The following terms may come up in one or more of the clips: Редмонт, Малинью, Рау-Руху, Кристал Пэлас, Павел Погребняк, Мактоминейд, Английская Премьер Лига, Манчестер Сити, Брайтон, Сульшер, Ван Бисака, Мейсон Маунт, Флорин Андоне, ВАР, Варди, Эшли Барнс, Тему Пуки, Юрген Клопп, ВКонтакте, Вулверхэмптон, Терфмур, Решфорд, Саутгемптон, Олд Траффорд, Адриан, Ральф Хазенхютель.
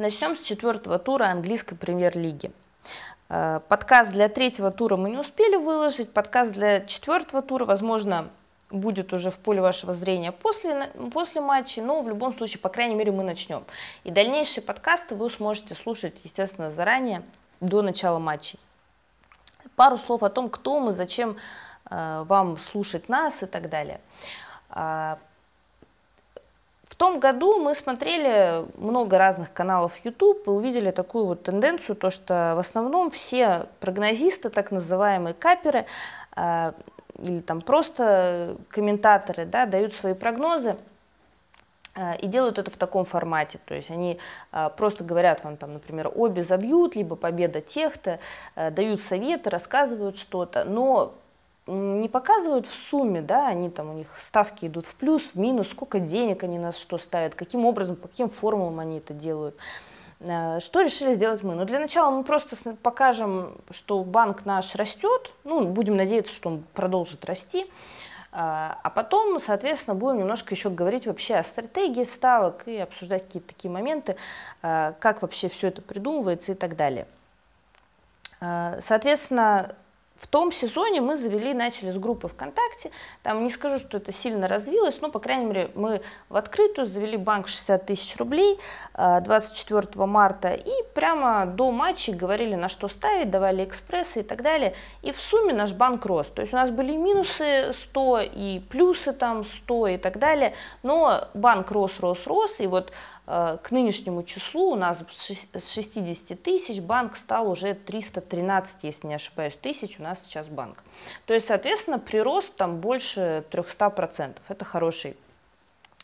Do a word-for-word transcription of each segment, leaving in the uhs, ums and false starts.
Начнем с четвертого тура английской премьер-лиги. Подкаст для третьего тура мы не успели выложить, подкаст для четвертого тура, возможно, будет уже в поле вашего зрения после, после матча, но в любом случае, по крайней мере, мы начнем. И дальнейшие подкасты вы сможете слушать, естественно, заранее, до начала матчей. Пару слов о том, кто мы, зачем э, вам слушать нас и так далее. А, в том году мы смотрели много разных каналов YouTube и увидели такую вот тенденцию, то что в основном все прогнозисты, так называемые каперы, э, или там просто комментаторы, да, дают свои прогнозы э, и делают это в таком формате. То есть они э, просто говорят вам, там, например, обе забьют, либо победа тех-то, э, дают советы, рассказывают что-то, но не показывают в сумме, да, они там, у них ставки идут в плюс, в минус, сколько денег они на что ставят, каким образом, по каким формулам они это делают. Что решили сделать мы? Ну, для начала мы просто покажем, что банк наш растет, ну, будем надеяться, что он продолжит расти, а потом, соответственно, будем немножко еще говорить вообще о стратегии ставок и обсуждать какие-то такие моменты, как вообще все это придумывается и так далее. Соответственно, в том сезоне мы завели, начали с группы ВКонтакте, там не скажу, что это сильно развилось, но, по крайней мере, мы в открытую завели банк в шестьдесят тысяч рублей двадцать четвёртого марта и прямо до матча говорили, на что ставить, давали экспрессы и так далее, и в сумме наш банк рос, то есть у нас были минусы сто и плюсы там сто и так далее, но банк рос, рос, рос, и вот к нынешнему числу у нас с шестидесяти тысяч банк стал уже триста тринадцать, если не ошибаюсь, тысяч у нас сейчас банк. То есть, соответственно, прирост там больше трёхсот процентов. Это хороший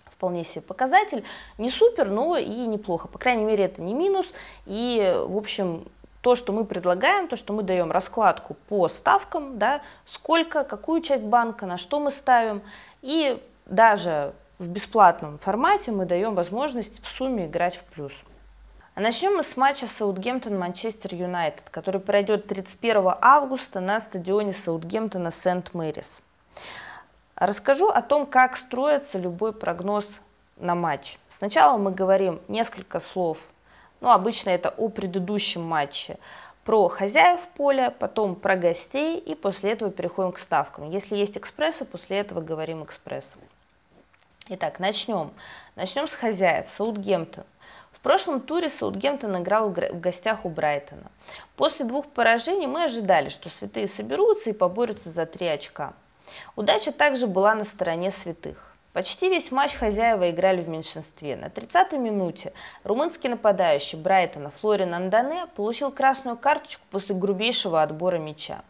вполне себе показатель. Не супер, но и неплохо. По крайней мере, это не минус. И, в общем, то, что мы предлагаем, то, что мы даем раскладку по ставкам, да, сколько, какую часть банка, на что мы ставим. И даже в бесплатном формате мы даем возможность в сумме играть в плюс. А начнем мы с матча Саутгемптон-Манчестер Юнайтед, который пройдет тридцать первого августа на стадионе Саутгемптона Сент-Мэрис. Расскажу о том, как строится любой прогноз на матч. Сначала мы говорим несколько слов, ну, обычно это о предыдущем матче, про хозяев поля, потом про гостей и после этого переходим к ставкам. Если есть экспрессы, после этого говорим экспрессом. Итак, начнем. Начнем с хозяев, Саутгемптон. В прошлом туре Саутгемптон играл в гостях у Брайтона. После двух поражений мы ожидали, что святые соберутся и поборются за три очка. Удача также была на стороне святых. Почти весь матч хозяева играли в меньшинстве. На тридцатой минуте румынский нападающий Брайтона Флорин Андоне получил красную карточку после грубейшего отбора мяча.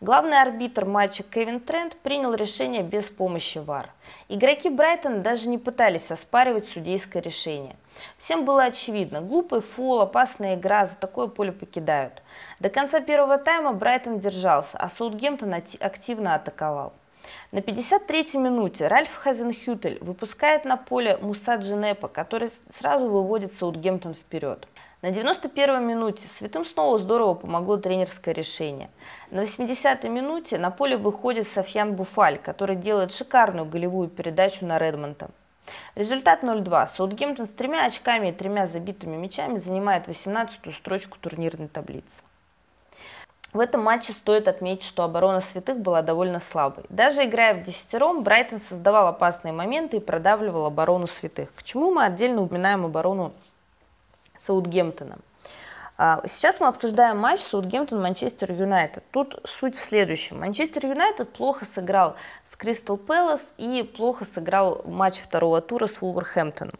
Главный арбитр матча Кевин Трент принял решение без помощи ВАР. Игроки Брайтона даже не пытались оспаривать судейское решение. Всем было очевидно, глупый фол, опасная игра, за такое поле покидают. До конца первого тайма Брайтон держался, а Саутгемптон активно атаковал. На пятьдесят третьей минуте Ральф Хазенхютель выпускает на поле Муса Дженеппа, который сразу выводит Саутгемптон вперед. На девяносто первой минуте святым снова здорово помогло тренерское решение. На восьмидесятой минуте на поле выходит Софьян Буфаль, который делает шикарную голевую передачу на Редмонта. Результат ноль-два. Саутгемптон с тремя очками и тремя забитыми мячами занимает восемнадцатую строчку турнирной таблицы. В этом матче стоит отметить, что оборона святых была довольно слабой. Даже играя в десятером, Брайтон создавал опасные моменты и продавливал оборону святых. К чему мы отдельно упоминаем оборону Саутгемптона. Сейчас мы обсуждаем матч Саутгемптон-Манчестер Юнайтед. Тут суть в следующем. Манчестер Юнайтед плохо сыграл с Кристал Пэлас и плохо сыграл матч второго тура с Вулверхэмптоном.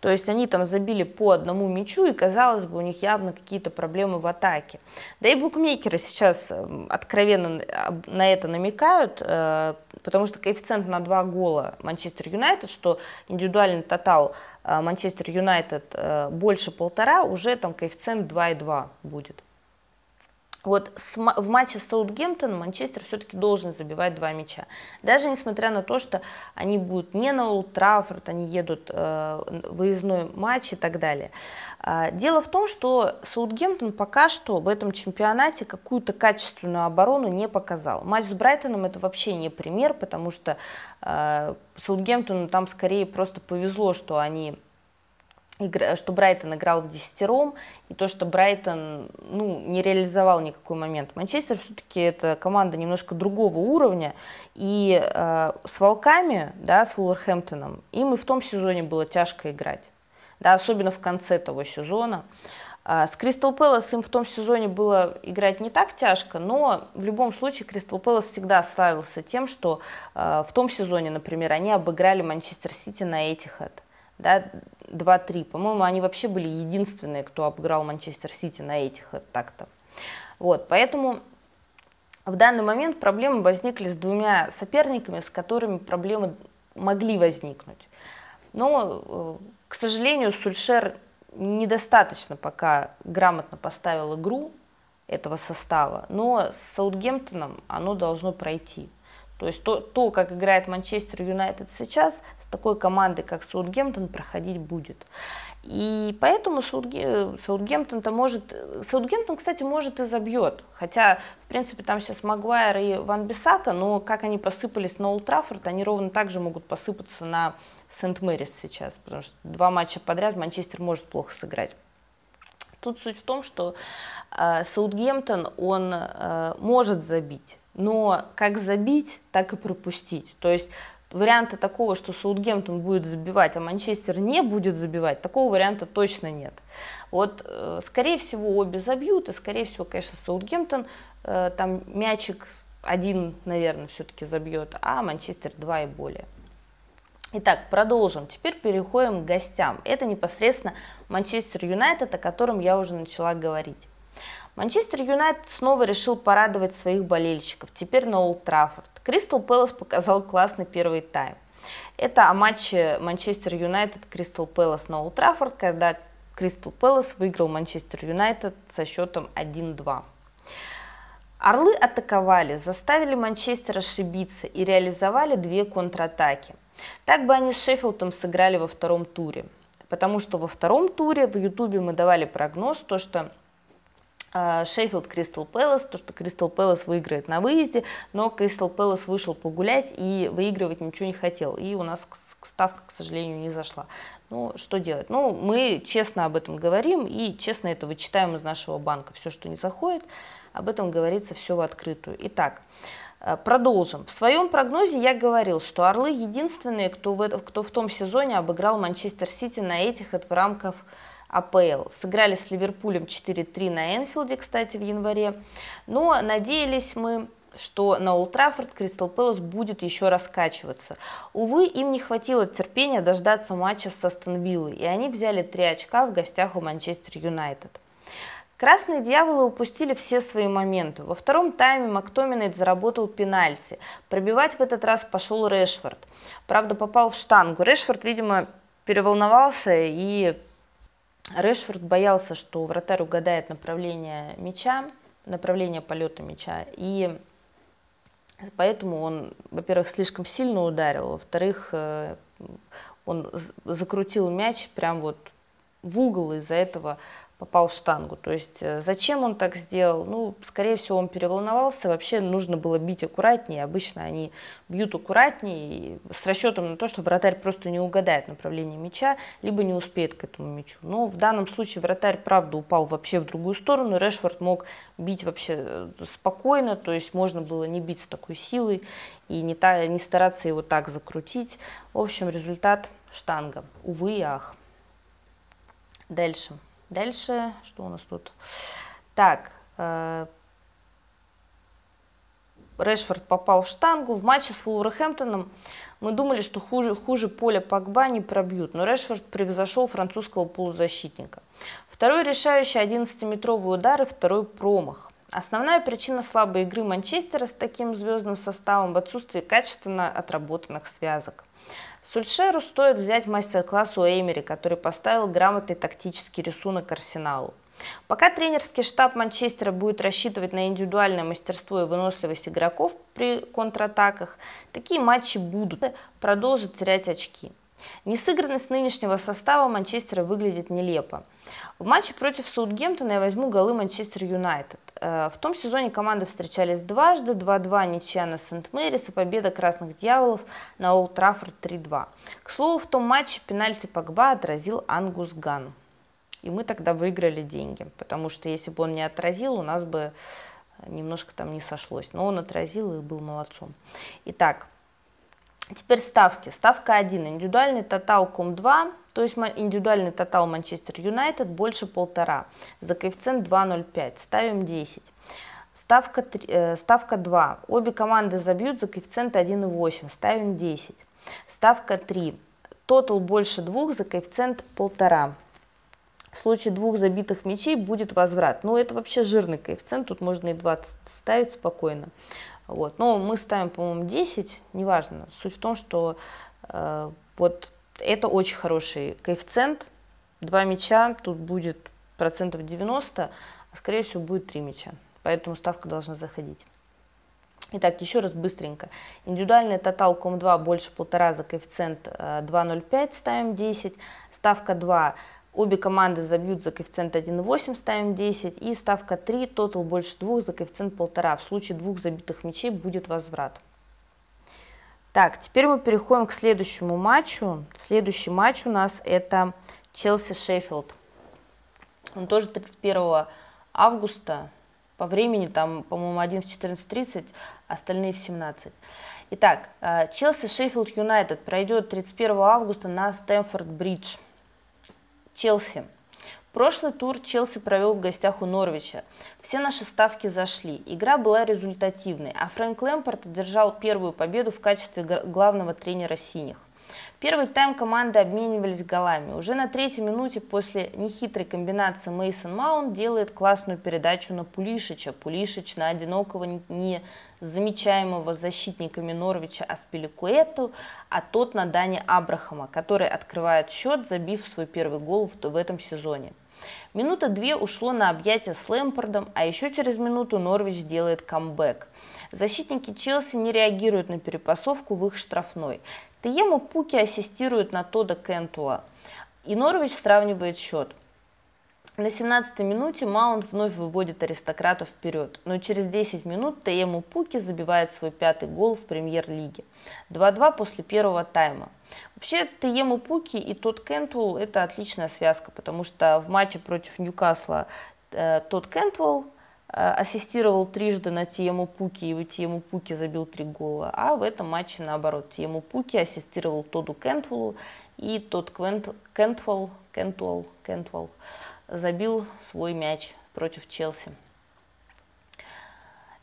То есть они там забили по одному мячу, и, казалось бы, у них явно какие-то проблемы в атаке. Да и букмекеры сейчас откровенно на это намекают, потому что коэффициент на два гола Манчестер Юнайтед, что индивидуальный тотал Манчестер Юнайтед больше полтора, уже там коэффициент два и два будет. Вот в матче с Саутгемптоном Манчестер все-таки должен забивать два мяча. Даже несмотря на то, что они будут не на Олд Траффорд, они едут э, в выездной матч и так далее. А, дело в том, что Саутгемптон пока что в этом чемпионате какую-то качественную оборону не показал. Матч с Брайтоном это вообще не пример, потому что э, Саутгемптону там скорее просто повезло, что они что Брайтон играл в десятером, и то, что Брайтон ну, не реализовал никакой момент. Манчестер все-таки это команда немножко другого уровня, и э, с Волками, да, с Вулверхэмптоном, им и в том сезоне было тяжко играть, да, особенно в конце того сезона. А с Кристал Пэлас им в том сезоне было играть не так тяжко, но в любом случае Кристал Пэлас всегда славился тем, что э, в том сезоне, например, они обыграли Манчестер Сити на Этихад. Да, два-три. По-моему, они вообще были единственные, кто обыграл Манчестер Сити на этих так-то. Вот, поэтому в данный момент проблемы возникли с двумя соперниками, с которыми проблемы могли возникнуть. Но, к сожалению, Сульшер недостаточно пока грамотно поставил игру этого состава, но с Саутгемптоном оно должно пройти. То есть то, то как играет Манчестер Юнайтед сейчас, с такой командой, как Саутгемптон, проходить будет. И поэтому Саутгемптон-то может... Саутгемптон, кстати, может и забьет. Хотя, в принципе, там сейчас Магуайр и Ван Бисака, но как они посыпались на Олд Траффорд, они ровно так же могут посыпаться на Сент-Мэрис сейчас. Потому что два матча подряд Манчестер может плохо сыграть. Тут суть в том, что э, Саутгемптон, он э, может забить. Но как забить, так и пропустить. То есть варианта такого, что Саутгемптон будет забивать, а Манчестер не будет забивать, такого варианта точно нет. Вот, скорее всего, обе забьют, и, скорее всего, конечно, Саутгемптон там мячик один, наверное, все-таки забьет, а Манчестер два и более. Итак, продолжим. Теперь переходим к гостям. Это непосредственно Манчестер Юнайтед, о котором я уже начала говорить. Манчестер Юнайтед снова решил порадовать своих болельщиков, теперь на Олд Траффорд. Кристал Пэлас показал классный первый тайм. Это о матче Манчестер Юнайтед-Кристал Пэлас на Олд Траффорд, когда Кристал Пэлас выиграл Манчестер Юнайтед со счетом один-два. Орлы атаковали, заставили Манчестер ошибиться и реализовали две контратаки. Так бы они с Шеффилдом сыграли во втором туре, потому что во втором туре в Ютубе мы давали прогноз, то что... Шеффилд Кристал Пэлас, то, что Кристал Пэлас выиграет на выезде, но Кристал Пэлас вышел погулять и выигрывать ничего не хотел. И у нас ставка, к сожалению, не зашла. Ну, что делать? Ну, мы честно об этом говорим и честно это вычитаем из нашего банка. Все, что не заходит, об этом говорится все в открытую. Итак, продолжим. В своем прогнозе я говорил, что Орлы единственные, кто в, это, кто в том сезоне обыграл Манчестер Сити на этих от в рамках АПЛ. Сыграли с Ливерпулем четыре-три на Энфилде, кстати, в январе. Но надеялись мы, что на Олд Траффорд Кристал Пэлас будет еще раскачиваться. Увы, им не хватило терпения дождаться матча с Астон Виллой, и они взяли три очка в гостях у Манчестер Юнайтед. Красные дьяволы упустили все свои моменты. Во втором тайме Мактоминейд заработал пенальти. Пробивать в этот раз пошел Решфорд. Правда, попал в штангу. Решфорд, видимо, переволновался и... Решфорд боялся, что вратарь угадает направление мяча, направление полета мяча, и поэтому он, во-первых, слишком сильно ударил, во-вторых, он закрутил мяч прям вот в угол, из-за этого попал в штангу. То есть зачем он так сделал? Ну, скорее всего, он переволновался, вообще нужно было бить аккуратнее, обычно они бьют аккуратнее, с расчетом на то, что вратарь просто не угадает направление мяча, либо не успеет к этому мячу. Но в данном случае вратарь, правда, упал вообще в другую сторону, Решфорд мог бить вообще спокойно, то есть можно было не бить с такой силой и не, та, не стараться его так закрутить. В общем, результат штанга, увы и ах. Дальше. Дальше, что у нас тут? Так, э, Решфорд попал в штангу. В матче с Вулверхэмптоном мы думали, что хуже, хуже поля Погба не пробьют, но Решфорд превзошел французского полузащитника. Второй решающий одиннадцатиметровый удар и второй промах. Основная причина слабой игры Манчестера с таким звездным составом в отсутствии качественно отработанных связок. Сульшеру стоит взять мастер-класс у Эймери, который поставил грамотный тактический рисунок Арсеналу. Пока тренерский штаб Манчестера будет рассчитывать на индивидуальное мастерство и выносливость игроков при контратаках, такие матчи будут продолжить терять очки. Несыгранность нынешнего состава Манчестера выглядит нелепо. В матче против Саутгемптона я возьму голы Манчестер Юнайтед. В том сезоне команды встречались дважды, два-два ничья на Сент-Мэрис и победа красных дьяволов на Олд Траффорд три-два. К слову, в том матче пенальти Погба отразил Ангус Ган. И мы тогда выиграли деньги, потому что если бы он не отразил, у нас бы немножко там не сошлось. Но он отразил и был молодцом. Итак, теперь ставки. Ставка один. Индивидуальный тотал ком два, то есть индивидуальный тотал Манчестер Юнайтед больше полтора. За коэффициент два ноль пять. Ставим десять. Ставка, три, ставка два. Обе команды забьют за коэффициент один и восемь. Ставим десять. Ставка три. Тотал больше двух за коэффициент полтора. В случае двух забитых мячей будет возврат. Ну, это вообще жирный коэффициент, тут можно и двадцать ставить спокойно. Вот. Но мы ставим, по-моему, десять, неважно. Суть в том, что э, вот это очень хороший коэффициент. Два мяча, тут будет процентов девяносто, а скорее всего будет три мяча. Поэтому ставка должна заходить. Итак, еще раз быстренько. Индивидуальный тотал ком два больше полтора за коэффициент два ноль пять, ставим десять. Ставка два. Обе команды забьют за коэффициент один и восемь, ставим десять. И ставка три, тотал больше двух за коэффициент полтора. В случае двух забитых мячей будет возврат. Так, теперь мы переходим к следующему матчу. Следующий матч у нас это Челси-Шеффилд. Он тоже тридцать первого августа. По времени там, по-моему, один в четырнадцать тридцать, остальные в семнадцать. Итак, Челси-Шеффилд Юнайтед пройдет тридцать первого августа на Стэмфорд Бридж. Челси. Прошлый тур Челси провел в гостях у Норвича. Все наши ставки зашли. Игра была результативной, а Фрэнк Лэмпард одержал первую победу в качестве главного тренера синих. Первый тайм команды обменивались голами. Уже на третьей минуте после нехитрой комбинации Мейсон Маунт делает классную передачу на Пулишича. Пулишич на одинокого незамечаемого защитниками Норвича Аспиликуэту, а тот на Дани Абрахама, который открывает счет, забив свой первый гол в этом сезоне. Минута две ушло на объятия с Лэмпардом, а еще через минуту Норвич делает камбэк. Защитники Челси не реагируют на перепасовку в их штрафной. Тему Пуки ассистирует на Тодда Кентула, и Норвич сравнивает счет. На семнадцатой минуте Маунт вновь выводит аристократов вперед, но через десять минут Тему Пуки забивает свой пятый гол в Премьер-лиге. два-два после первого тайма. Вообще Тему Пуки и Тодд Кентул – это отличная связка, потому что в матче против Ньюкасла Тодд Кентул ассистировал трижды на Тему Пуки, и Тему Пуки забил три гола. А в этом матче наоборот, Тему Пуки ассистировал Тодду Кентвеллу, и Тодд Кентвелл, Кентвелл, Кентвелл забил свой мяч против Челси.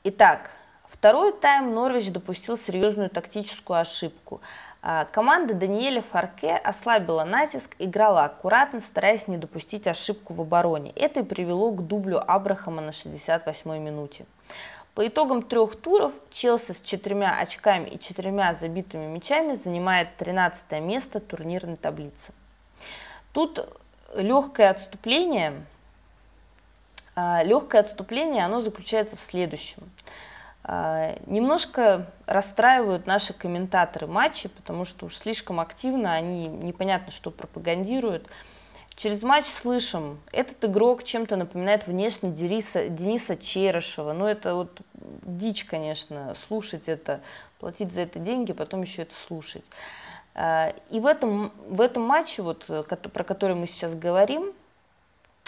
Итак, второй тайм Норвич допустил серьезную тактическую ошибку. Команда Даниэля Фарке ослабила натиск, играла аккуратно, стараясь не допустить ошибку в обороне. Это и привело к дублю Абрахама на шестьдесят восьмой минуте. По итогам трех туров Челси с четырьмя очками и четырьмя забитыми мячами занимает тринадцатое место турнирной таблицы. Тут легкое отступление, легкое отступление, оно заключается в следующем. Немножко расстраивают наши комментаторы матчи, потому что уж слишком активно они непонятно что пропагандируют. Через матч слышим, этот игрок чем-то напоминает внешне Дениса, Дениса Черышева. Ну это вот дичь, конечно, слушать это, платить за это деньги, потом еще это слушать. И в этом, в этом матче, вот, про который мы сейчас говорим,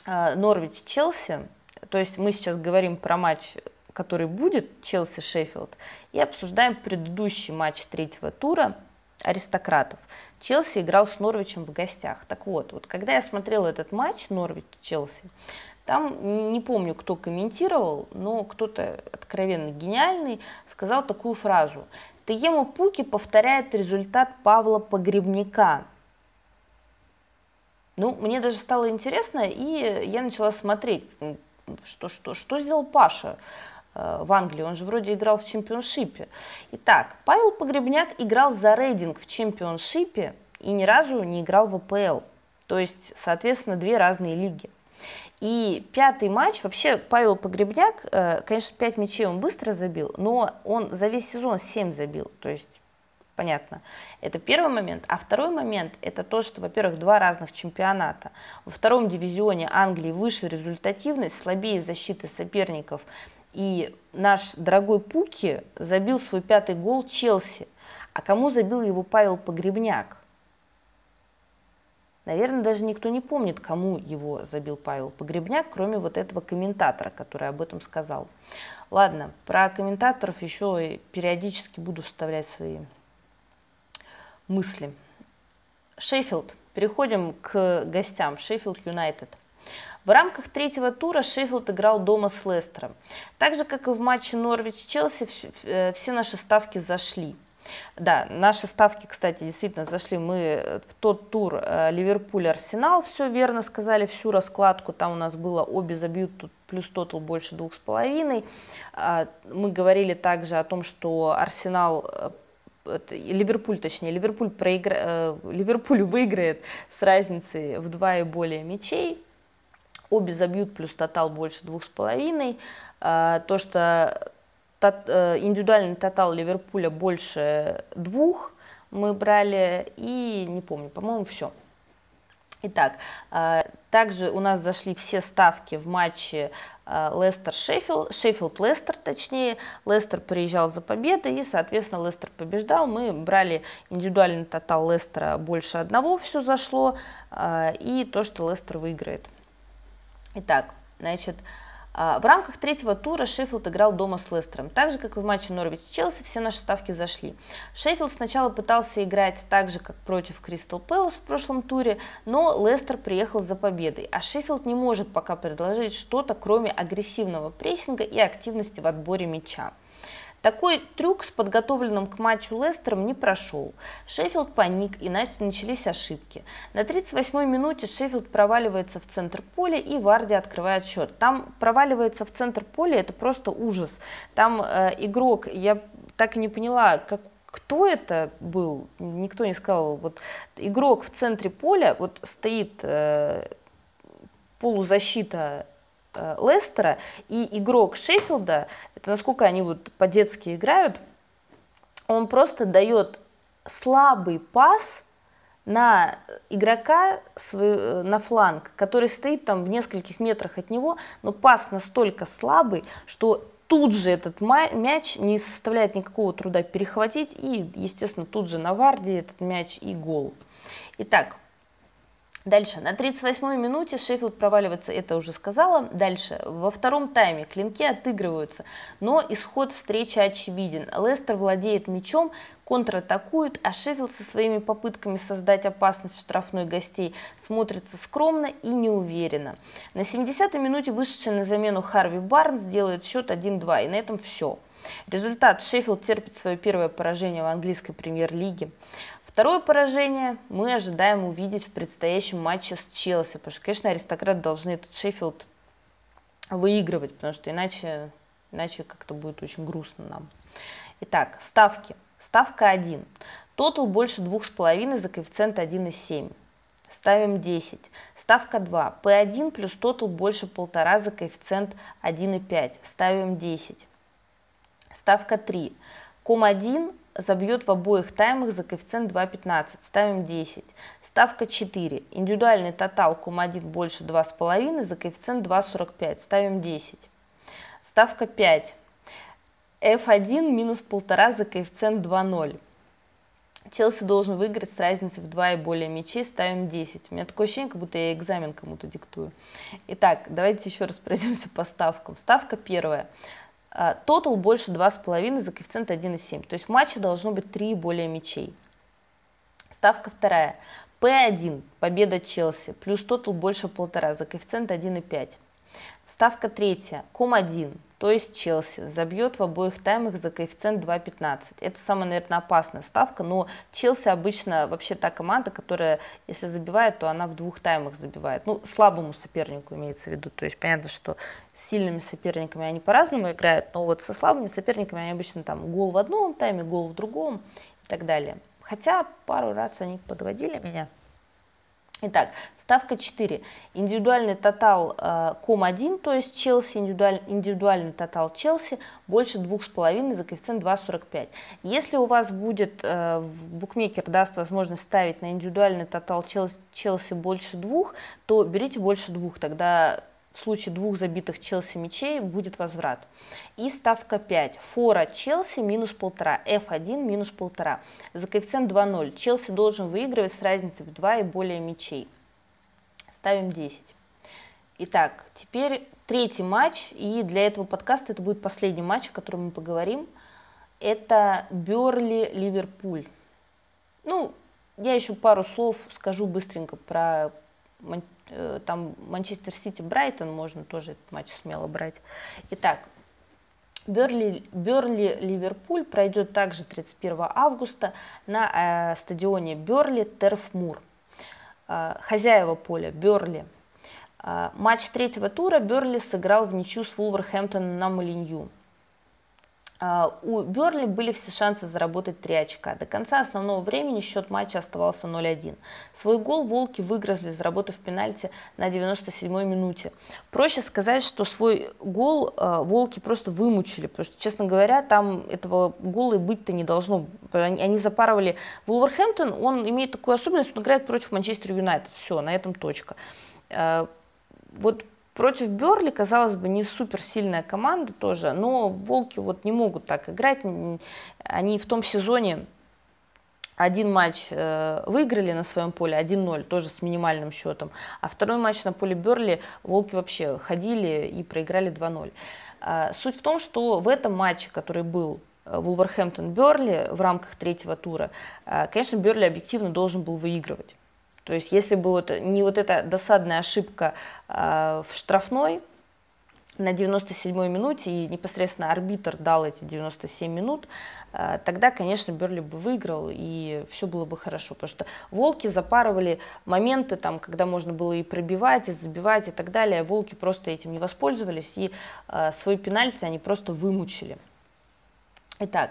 Норвич-Челси, то есть мы сейчас говорим про матч, который будет, Челси-Шеффилд, и обсуждаем предыдущий матч третьего тура аристократов. Челси играл с Норвичем в гостях. Так вот, вот когда я смотрела этот матч Норвич-Челси, там, не помню, кто комментировал, но кто-то откровенно гениальный сказал такую фразу. Тему Пуки повторяет результат Павла Погребняка. Ну, мне даже стало интересно, и я начала смотреть, что, что, что сделал Паша в Англии, он же вроде играл в чемпионшипе. Итак, Павел Погребняк играл за Рейдинг в чемпионшипе и ни разу не играл в АПЛ, то есть, соответственно, две разные лиги. И пятый матч, вообще Павел Погребняк, конечно, пять мячей он быстро забил, но он за весь сезон семь забил, то есть понятно. Это первый момент. А второй момент – это то, что, во-первых, два разных чемпионата. Во втором дивизионе Англии выше результативность, слабее защиты соперников. И наш дорогой Пуки забил свой пятый гол Челси. А кому забил его Павел Погребняк? Наверное, даже никто не помнит, кому его забил Павел Погребняк, кроме вот этого комментатора, который об этом сказал. Ладно, про комментаторов еще периодически буду вставлять свои мысли. Шеффилд. Переходим к гостям. Шеффилд Юнайтед. В рамках третьего тура Шеффилд играл дома с Лестером. Так же, как и в матче Норвич-Челси, все наши ставки зашли. Да, наши ставки, кстати, действительно зашли. Мы в тот тур Ливерпуль-Арсенал, все верно сказали, всю раскладку. Там у нас было обе забьют, тут плюс тотал больше двух с половиной. Мы говорили также о том, что Арсенал... Ливерпуль, точнее, Ливерпуль, проигра... Ливерпуль выиграет с разницей в два и более мячей. Обе забьют, плюс тотал больше двух с половиной. То, что... Индивидуальный тотал Ливерпуля больше двух мы брали, и не помню, по-моему, все. Итак, также у нас зашли все ставки в матче Лестер-Шеффилд, Шеффилд-Лестер точнее. Лестер приезжал за победой, и, соответственно, Лестер побеждал. Мы брали индивидуальный тотал Лестера больше одного, все зашло, и то, что Лестер выиграет. Итак, значит... В рамках третьего тура Шеффилд играл дома с Лестером. Так же, как и в матче Норвич-Челси, все наши ставки зашли. Шеффилд сначала пытался играть так же, как против Кристал Пэлас в прошлом туре, но Лестер приехал за победой. А Шеффилд не может пока предложить что-то, кроме агрессивного прессинга и активности в отборе мяча. Такой трюк с подготовленным к матчу Лестером не прошел. Шеффилд паник, иначе начались ошибки. На тридцать восьмой минуте Шеффилд проваливается в центр поля, и Варди открывает счет. Там проваливается в центр поля, это просто ужас. Там э, игрок, я так и не поняла, как, кто это был, никто не сказал. Вот, игрок в центре поля, вот стоит э, полузащита Лестера и игрок Шеффилда, это насколько они вот по-детски играют, он просто дает слабый пас на игрока на фланг, который стоит там в нескольких метрах от него, но пас настолько слабый, что тут же этот мяч не составляет никакого труда перехватить, и, естественно, тут же на Варди этот мяч и гол. Итак, дальше. На тридцать восьмой минуте Шеффилд проваливается, это уже сказала. Дальше. Во втором тайме клинки отыгрываются, но исход встречи очевиден. Лестер владеет мячом, контратакует, а Шеффилд со своими попытками создать опасность в штрафной гостей смотрится скромно и неуверенно. На семидесятой минуте вышедший на замену Харви Барнс делает счет один-два, и на этом все. Результат. Шеффилд терпит свое первое поражение в английской премьер-лиге. Второе поражение мы ожидаем увидеть в предстоящем матче с Челси, потому что, конечно, аристократы должны этот Шеффилд выигрывать, потому что иначе, иначе как-то будет очень грустно нам. Итак, ставки. Ставка один. Тотал больше двух с половиной за коэффициент один и семь. Ставим десять. Ставка два. пэ один плюс тотал больше полтора за коэффициент один и пять. Ставим десять. Ставка три. ком один забьет в обоих таймах за коэффициент два пятнадцать. Ставим десять. Ставка четыре. Индивидуальный тотал ком один больше два с половиной за коэффициент два сорок пять. Ставим десять. Ставка пять. эф один минус полтора за коэффициент два ноль. Челси должен выиграть с разницей в два и более мячей. Ставим десять. У меня такое ощущение, как будто я экзамен кому-то диктую. Итак, давайте еще раз пройдемся по ставкам. Ставка первая. Тотал больше два с половиной за коэффициент один и семь. То есть в матче должно быть три и более мячей. Ставка вторая. пэ один. Победа Челси. Плюс тотал больше полтора за коэффициент один и пять. Ставка третья. ком один. То есть Челси забьет в обоих таймах за коэффициент два пятнадцать. Это самая, наверное, опасная ставка. Но Челси обычно вообще та команда, которая, если забивает, то она в двух таймах забивает. Ну, слабому сопернику имеется в виду. То есть понятно, что с сильными соперниками они по-разному играют. Но вот со слабыми соперниками они обычно там гол в одном тайме, гол в другом и так далее. Хотя пару раз они подводили меня. Итак, ставка четыре. Индивидуальный тотал э, ком один, то есть Челси, индивидуаль, индивидуальный тотал Челси больше двух с половиной за коэффициент два сорок пять. Если у вас будет, э, букмекер даст возможность ставить на индивидуальный тотал Челси, Челси больше двух, то берите больше двух, тогда в случае двух забитых Челси мячей будет возврат. И ставка пять. Фора Челси минус полтора. эф один минус полтора. За коэффициент два ноль. Челси должен выигрывать с разницей в два и более мячей. Ставим десять. Итак, теперь третий матч. И для этого подкаста это будет последний матч, о котором мы поговорим. Это Бернли-Ливерпуль. Ну, я еще пару слов скажу быстренько про... Там Манчестер Сити, Брайтон, можно тоже этот матч смело брать. Итак, Бернли, Бернли, Ливерпуль пройдет также тридцать первого августа на э, стадионе Бернли Терфмур. Э, хозяева поля Бернли. Э, матч третьего тура Бернли сыграл в ничью с Вулверхэмптоном на Малинью. У Бернли были все шансы заработать три очка. До конца основного времени счет матча оставался ноль один. Свой гол волки выгрызли, заработав пенальти на девяносто седьмой минуте. Проще сказать, что свой гол э, волки просто вымучили, потому что, честно говоря, там этого гола и быть-то не должно. Они, они запарывали. Вулверхэмптон, он имеет такую особенность, он играет против Манчестер Юнайтед. Все, на этом точка. Э, вот Против Бернли, казалось бы, не суперсильная команда тоже, но волки вот не могут так играть. Они в том сезоне один матч выиграли на своем поле один ноль, тоже с минимальным счетом, а второй матч на поле Бернли волки вообще ходили и проиграли два ноль. Суть в том, что в этом матче, который был Вулверхэмптон-Бернли в рамках третьего тура, конечно, Бернли объективно должен был выигрывать. То есть, если бы вот, не вот эта досадная ошибка э, в штрафной на девяносто седьмой минуте, и непосредственно арбитр дал эти девяносто семь минут, э, тогда, конечно, Бернли бы выиграл, и все было бы хорошо. Потому что волки запарывали моменты, там, когда можно было и пробивать, и забивать, и так далее. Волки просто этим не воспользовались, и э, свой пенальти они просто вымучили. Итак,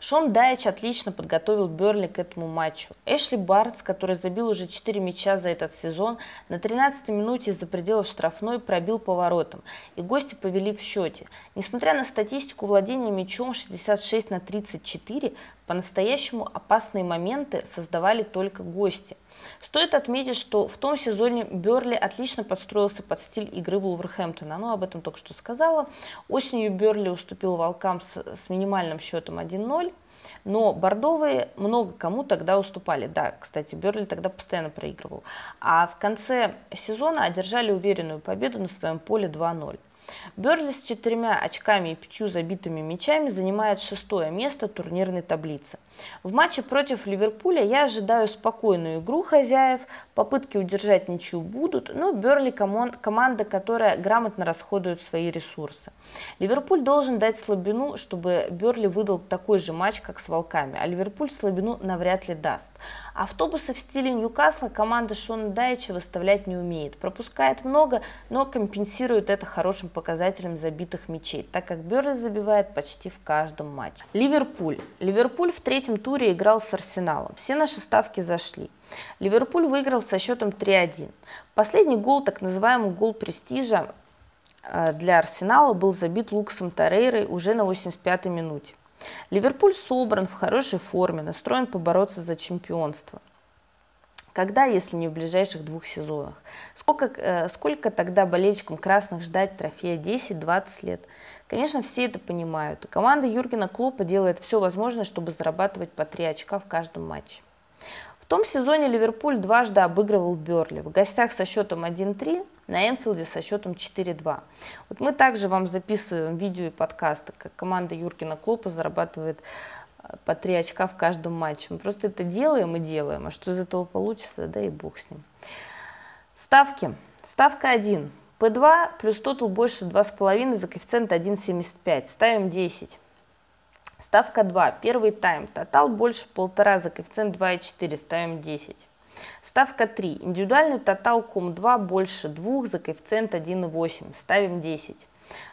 Шон Дайч отлично подготовил Бернли к этому матчу. Эшли Барнс, который забил уже четыре мяча за этот сезон, на тринадцатой минуте из-за пределов штрафной пробил по воротам, и гости повели в счете. Несмотря на статистику владения мячом шестьдесят шесть на тридцать четыре, по-настоящему опасные моменты создавали только гости. Стоит отметить, что в том сезоне Бернли отлично подстроился под стиль игры Вулверхэмптона. Ну, об этом только что сказала. Осенью Бернли уступил волкам с, с минимальным счетом один ноль, но бордовые много кому тогда уступали. Да, кстати, Бернли тогда постоянно проигрывал. А в конце сезона одержали уверенную победу на своем поле два ноль. Бернли с четырьмя очками и пятью забитыми мячами занимает шестое место турнирной таблицы. В матче против Ливерпуля я ожидаю спокойную игру хозяев, попытки удержать ничью будут, но Бернли коман- команда, которая грамотно расходует свои ресурсы. Ливерпуль должен дать слабину, чтобы Бернли выдал такой же матч, как с волками, а Ливерпуль слабину навряд ли даст. Автобусы в стиле Ньюкасла команда Шона Дайча выставлять не умеет, пропускает много, но компенсирует это хорошим показателем забитых мячей, так как Бернли забивает почти в каждом матче. Ливерпуль. Ливерпуль в третьем туре играл с Арсеналом. Все наши ставки зашли. Ливерпуль выиграл со счетом три один. Последний гол, так называемый гол престижа для Арсенала, был забит Лукасом Торейрой уже на восемьдесят пятой минуте. Ливерпуль собран, в хорошей форме, настроен побороться за чемпионство. Когда, если не в ближайших двух сезонах? Сколько, э, сколько тогда болельщикам красных ждать трофея десять-двадцать лет? Конечно, все это понимают. Команда Юргена Клоппа делает все возможное, чтобы зарабатывать по три очка в каждом матче. В том сезоне Ливерпуль дважды обыгрывал Бернли. В гостях со счетом один три, на Энфилде со счетом четыре два. Вот мы также вам записываем видео и подкасты, как команда Юргена Клоппа зарабатывает по три очка в каждом матче. Мы просто это делаем и делаем, а что из этого получится, да и бог с ним. Ставки. Ставка один. пэ два плюс тотал больше два с половиной за коэффициент один семьдесят пять. Ставим десять. Ставка два. Первый тайм. Тотал больше полтора за коэффициент два четыре. Ставим десять. Ставка три. Индивидуальный тотал ком два больше двух за коэффициент один восемь. Ставим десять.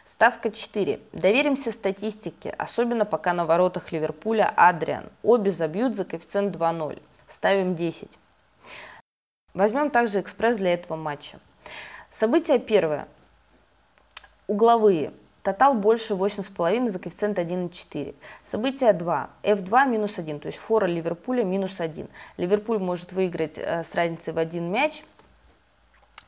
Ставка четыре. Доверимся статистике, особенно пока на воротах Ливерпуля Адриан. Обе забьют за коэффициент два ноль. Ставим десять. Возьмем также экспресс для этого матча. Событие первое. Угловые. Тотал больше восемь с половиной за коэффициент один и четыре. Событие два. эф два минус один, то есть фора Ливерпуля минус один. Ливерпуль может выиграть э, с разницей в один мяч.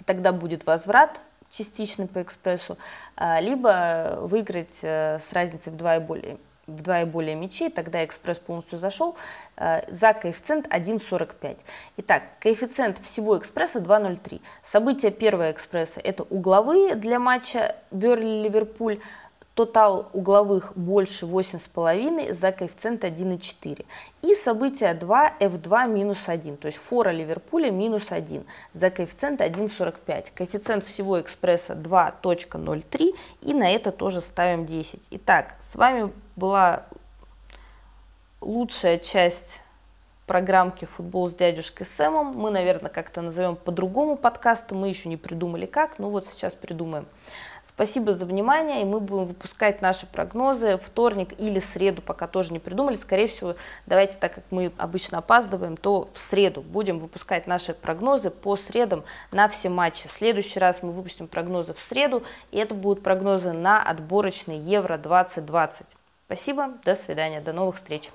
Тогда будет возврат частичный по экспрессу. Э, либо выиграть э, с разницей в два и более. В два и более мячей, тогда экспресс полностью зашел э, за коэффициент один сорок пять. Итак, коэффициент всего экспресса два ноль три. Событие первого экспресса – это угловые для матча Бернли-Ливерпуль. Тотал угловых больше восемь с половиной за коэффициент один и четыре. И событие два, эф два минус один, то есть фора Ливерпуля минус один за коэффициент один сорок пять. Коэффициент всего экспресса два ноль три, и на это тоже ставим десять. Итак, с вами была лучшая часть программки «Футбол с дядюшкой Сэмом». Мы, наверное, как-то назовем по-другому подкаст, мы еще не придумали как, но вот сейчас придумаем. Спасибо за внимание, и мы будем выпускать наши прогнозы вторник или среду, пока тоже не придумали. Скорее всего, давайте, так как мы обычно опаздываем, то в среду будем выпускать наши прогнозы по средам на все матчи. В следующий раз мы выпустим прогнозы в среду, и это будут прогнозы на отборочный Евро двадцать двадцать. Спасибо, до свидания, до новых встреч.